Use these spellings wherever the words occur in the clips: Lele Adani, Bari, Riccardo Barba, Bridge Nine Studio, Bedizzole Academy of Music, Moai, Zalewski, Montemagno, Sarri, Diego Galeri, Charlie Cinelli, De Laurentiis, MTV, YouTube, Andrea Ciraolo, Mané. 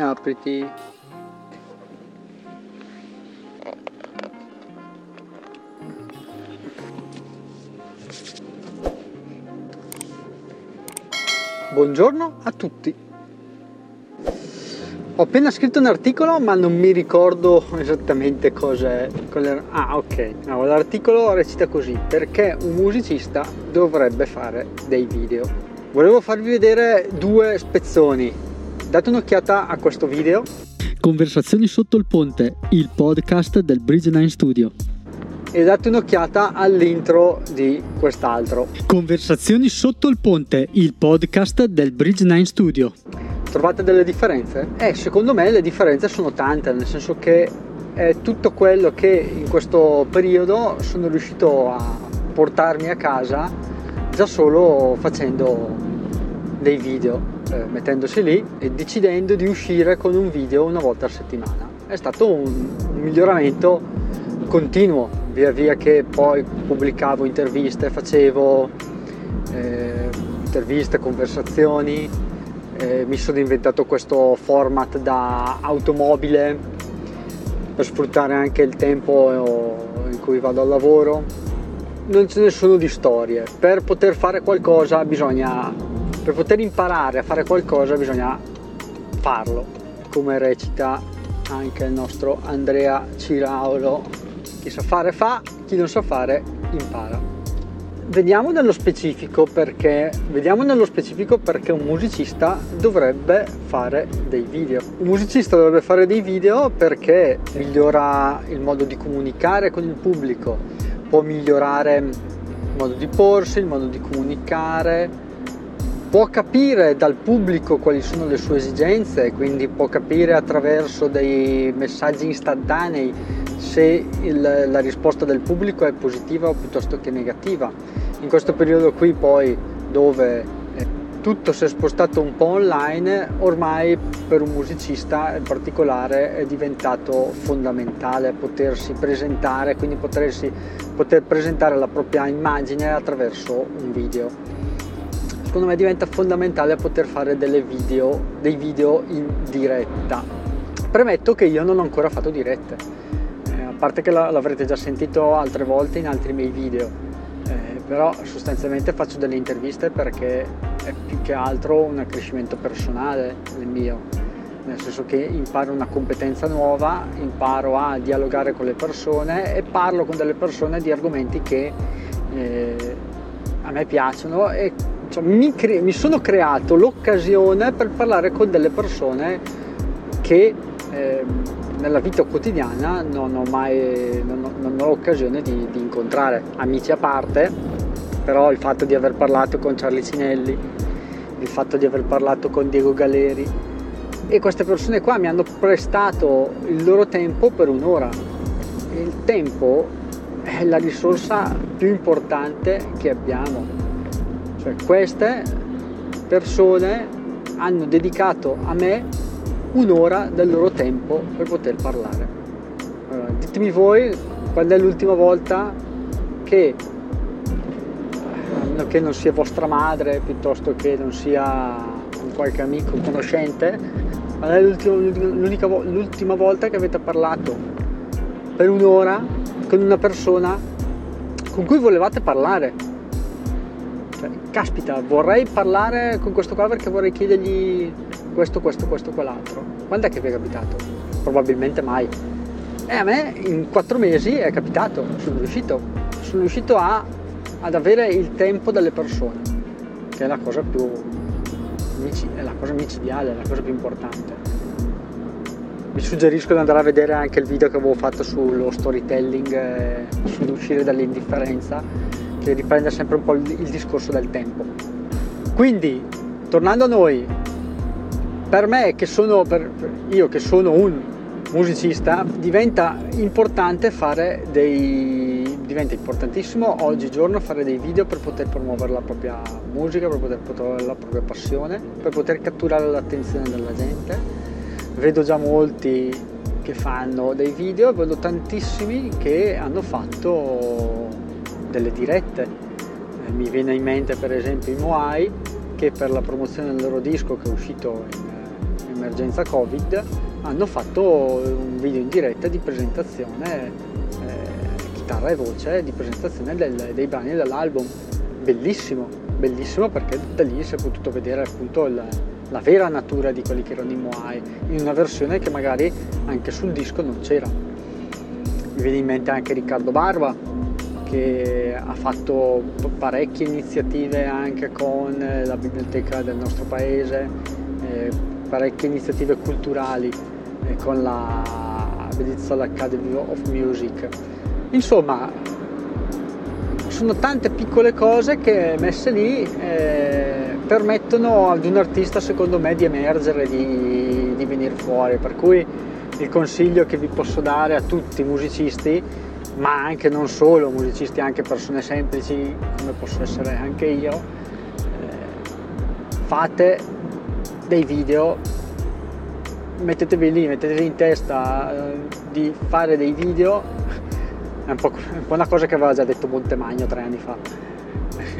apriti. Buongiorno a tutti. Ho appena scritto un articolo ma non mi ricordo esattamente cos'è. Ah, ok. No, l'articolo recita così: perché un musicista dovrebbe fare dei video. Volevo farvi vedere due spezzoni. Date un'occhiata a questo video. Conversazioni sotto il ponte, il podcast del Bridge Nine Studio. E date un'occhiata all'intro di quest'altro. Conversazioni sotto il ponte, il podcast del Bridge Nine Studio. Trovate delle differenze? Secondo me le differenze sono tante, nel senso che è tutto quello che in questo periodo sono riuscito a portarmi a casa già solo facendo dei video, mettendosi lì e decidendo di uscire con un video una volta a settimana. È stato un miglioramento continuo. Via via che poi pubblicavo interviste, facevo interviste, conversazioni, mi sono inventato questo format da automobile per sfruttare anche il tempo in cui vado al lavoro. Non ce ne sono di storie. Per poter fare qualcosa per poter imparare a fare qualcosa bisogna farlo, come recita anche il nostro Andrea Ciraolo. Chi sa fare fa, chi non sa fare impara. Vediamo nello specifico perché un musicista dovrebbe fare dei video. Un musicista dovrebbe fare dei video perché migliora il modo di comunicare con il pubblico, può migliorare il modo di porsi, il modo di comunicare, può capire dal pubblico quali sono le sue esigenze, quindi può capire attraverso dei messaggi istantanei se la risposta del pubblico è positiva o piuttosto che negativa. In questo periodo qui poi, dove tutto si è spostato un po' online, ormai per un musicista in particolare è diventato fondamentale potersi presentare, quindi poter presentare la propria immagine attraverso un video. Secondo me diventa fondamentale poter fare dei video in diretta. Premetto che io non ho ancora fatto dirette, a parte che l'avrete già sentito altre volte in altri miei video, però sostanzialmente faccio delle interviste perché è più che altro un accrescimento personale il mio, nel senso che imparo una competenza nuova, imparo a dialogare con le persone e parlo con delle persone di argomenti che a me piacciono e cioè, mi sono creato l'occasione per parlare con delle persone che nella vita quotidiana non ho l'occasione di incontrare. Amici a parte, però il fatto di aver parlato con Charlie Cinelli, il fatto di aver parlato con Diego Galeri, e queste persone qua mi hanno prestato il loro tempo per un'ora. Il tempo è la risorsa più importante che abbiamo, cioè queste persone hanno dedicato a me un'ora del loro tempo per poter parlare. Allora, ditemi voi quando è l'ultima volta che non sia vostra madre, piuttosto che non sia un qualche amico, un conoscente, quando è l'ultima volta che avete parlato per un'ora con una persona con cui volevate parlare. Caspita, vorrei parlare con questo qua perché vorrei chiedergli questo, quell'altro. Quando è che vi è capitato? Probabilmente mai. E a me in 4 mesi è capitato, sono riuscito ad avere il tempo delle persone, che è la cosa più micidiale, è la cosa più importante. Vi suggerisco di andare a vedere anche il video che avevo fatto sullo storytelling, sull'uscire dall'indifferenza, che riprende sempre un po' il discorso del tempo. Quindi, tornando a noi, per io che sono un musicista, diventa importantissimo oggigiorno fare dei video per poter promuovere la propria musica, per poter promuovere la propria passione, per poter catturare l'attenzione della gente. Vedo già molti che fanno dei video, vedo tantissimi che hanno fatto delle dirette. Mi viene in mente per esempio i Moai, che per la promozione del loro disco che è uscito in l'emergenza Covid, hanno fatto un video in diretta di presentazione, chitarra e voce, di presentazione dei brani dell'album. Bellissimo, bellissimo, perché da lì si è potuto vedere appunto la vera natura di quelli che erano i Moai, in una versione che magari anche sul disco non c'era. Mi viene in mente anche Riccardo Barba, che ha fatto parecchie iniziative anche con la biblioteca del nostro paese, parecchie iniziative culturali con la Bedizzole Academy of Music. Insomma, sono tante piccole cose che messe lì permettono ad un artista, secondo me, di emergere, di venire fuori, per cui il consiglio che vi posso dare a tutti i musicisti, ma anche non solo musicisti, anche persone semplici come posso essere anche io, fate dei video, mettetevi in testa di fare dei video. È un po' una cosa che aveva già detto Montemagno 3 anni fa,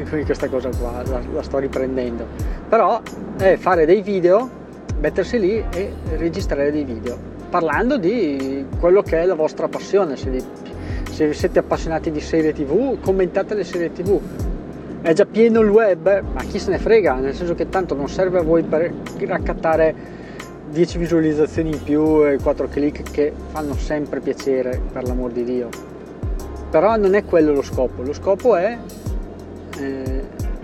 quindi questa cosa qua la sto riprendendo, però è fare dei video, mettersi lì e registrare dei video parlando di quello che è la vostra passione. Se siete appassionati di serie TV, commentate le serie TV. È già pieno il web, ma chi se ne frega, nel senso che tanto non serve a voi per raccattare 10 visualizzazioni in più e 4 click che fanno sempre piacere, per l'amor di Dio. Però non è quello lo scopo. Lo scopo è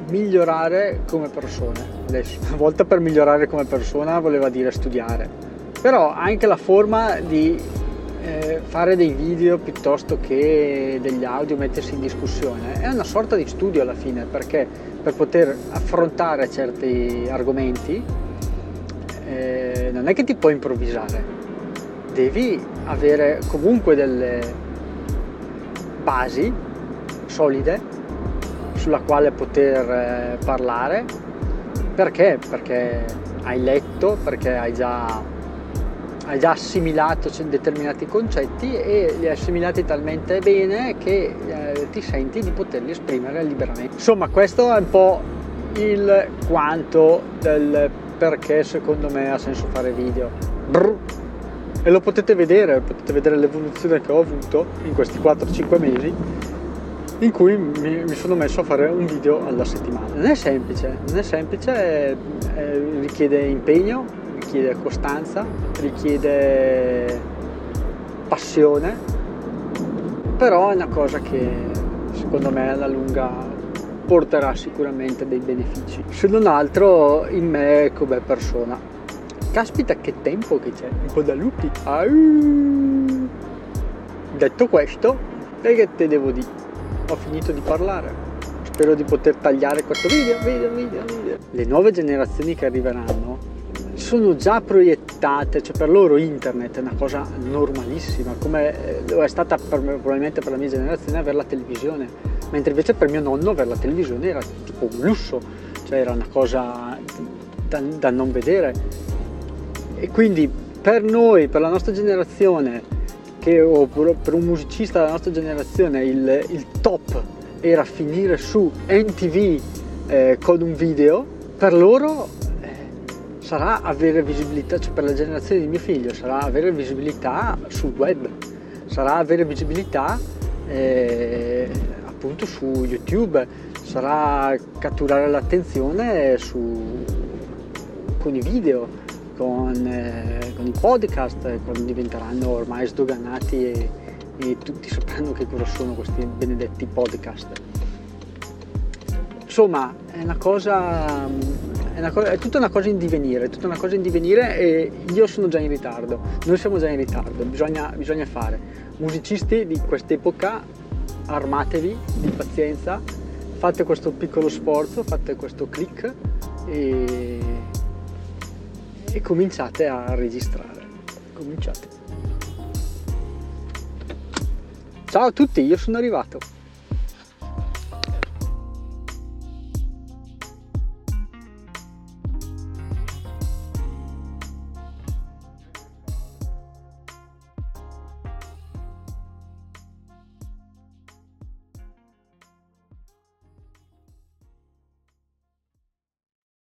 migliorare come persone. Adesso, una volta per migliorare come persona voleva dire studiare, però anche la forma di fare dei video piuttosto che degli audio, mettersi in discussione, è una sorta di studio alla fine, perché per poter affrontare certi argomenti non è che ti puoi improvvisare, devi avere comunque delle basi solide sulla quale poter parlare. Perché? Perché hai letto, perché hai già assimilato determinati concetti e li hai assimilati talmente bene che ti senti di poterli esprimere liberamente. Insomma, questo è un po' il quanto del perché secondo me ha senso fare video. E lo potete vedere l'evoluzione che ho avuto in questi 4-5 mesi in cui mi sono messo a fare un video alla settimana. Non è semplice, richiede impegno, richiede costanza, richiede passione, però è una cosa che secondo me alla lunga porterà sicuramente dei benefici, se non altro in me come persona. Caspita, che tempo che c'è, un po' da lupi. Detto questo, e che te devo dire, ho finito di parlare. Spero di poter tagliare questo video. Le nuove generazioni che arriveranno sono già proiettate, cioè per loro internet è una cosa normalissima, come è stata probabilmente per la mia generazione avere la televisione, mentre invece per mio nonno avere la televisione era tipo un lusso, cioè era una cosa da non vedere. E quindi per noi, per la nostra generazione, o per un musicista della nostra generazione, il top era finire su MTV con un video. Per loro sarà avere visibilità, cioè per la generazione di mio figlio sarà avere visibilità sul web, sarà avere visibilità appunto su YouTube, sarà catturare l'attenzione con i video, con i podcast, quando diventeranno ormai sdoganati e tutti sapranno che cosa sono questi benedetti podcast. Insomma, è tutta una cosa in divenire, e io sono già in ritardo, noi siamo già in ritardo, bisogna fare. Musicisti di quest'epoca, armatevi di pazienza, fate questo piccolo sforzo, fate questo click e cominciate a registrare, cominciate. Ciao a tutti, io sono arrivato.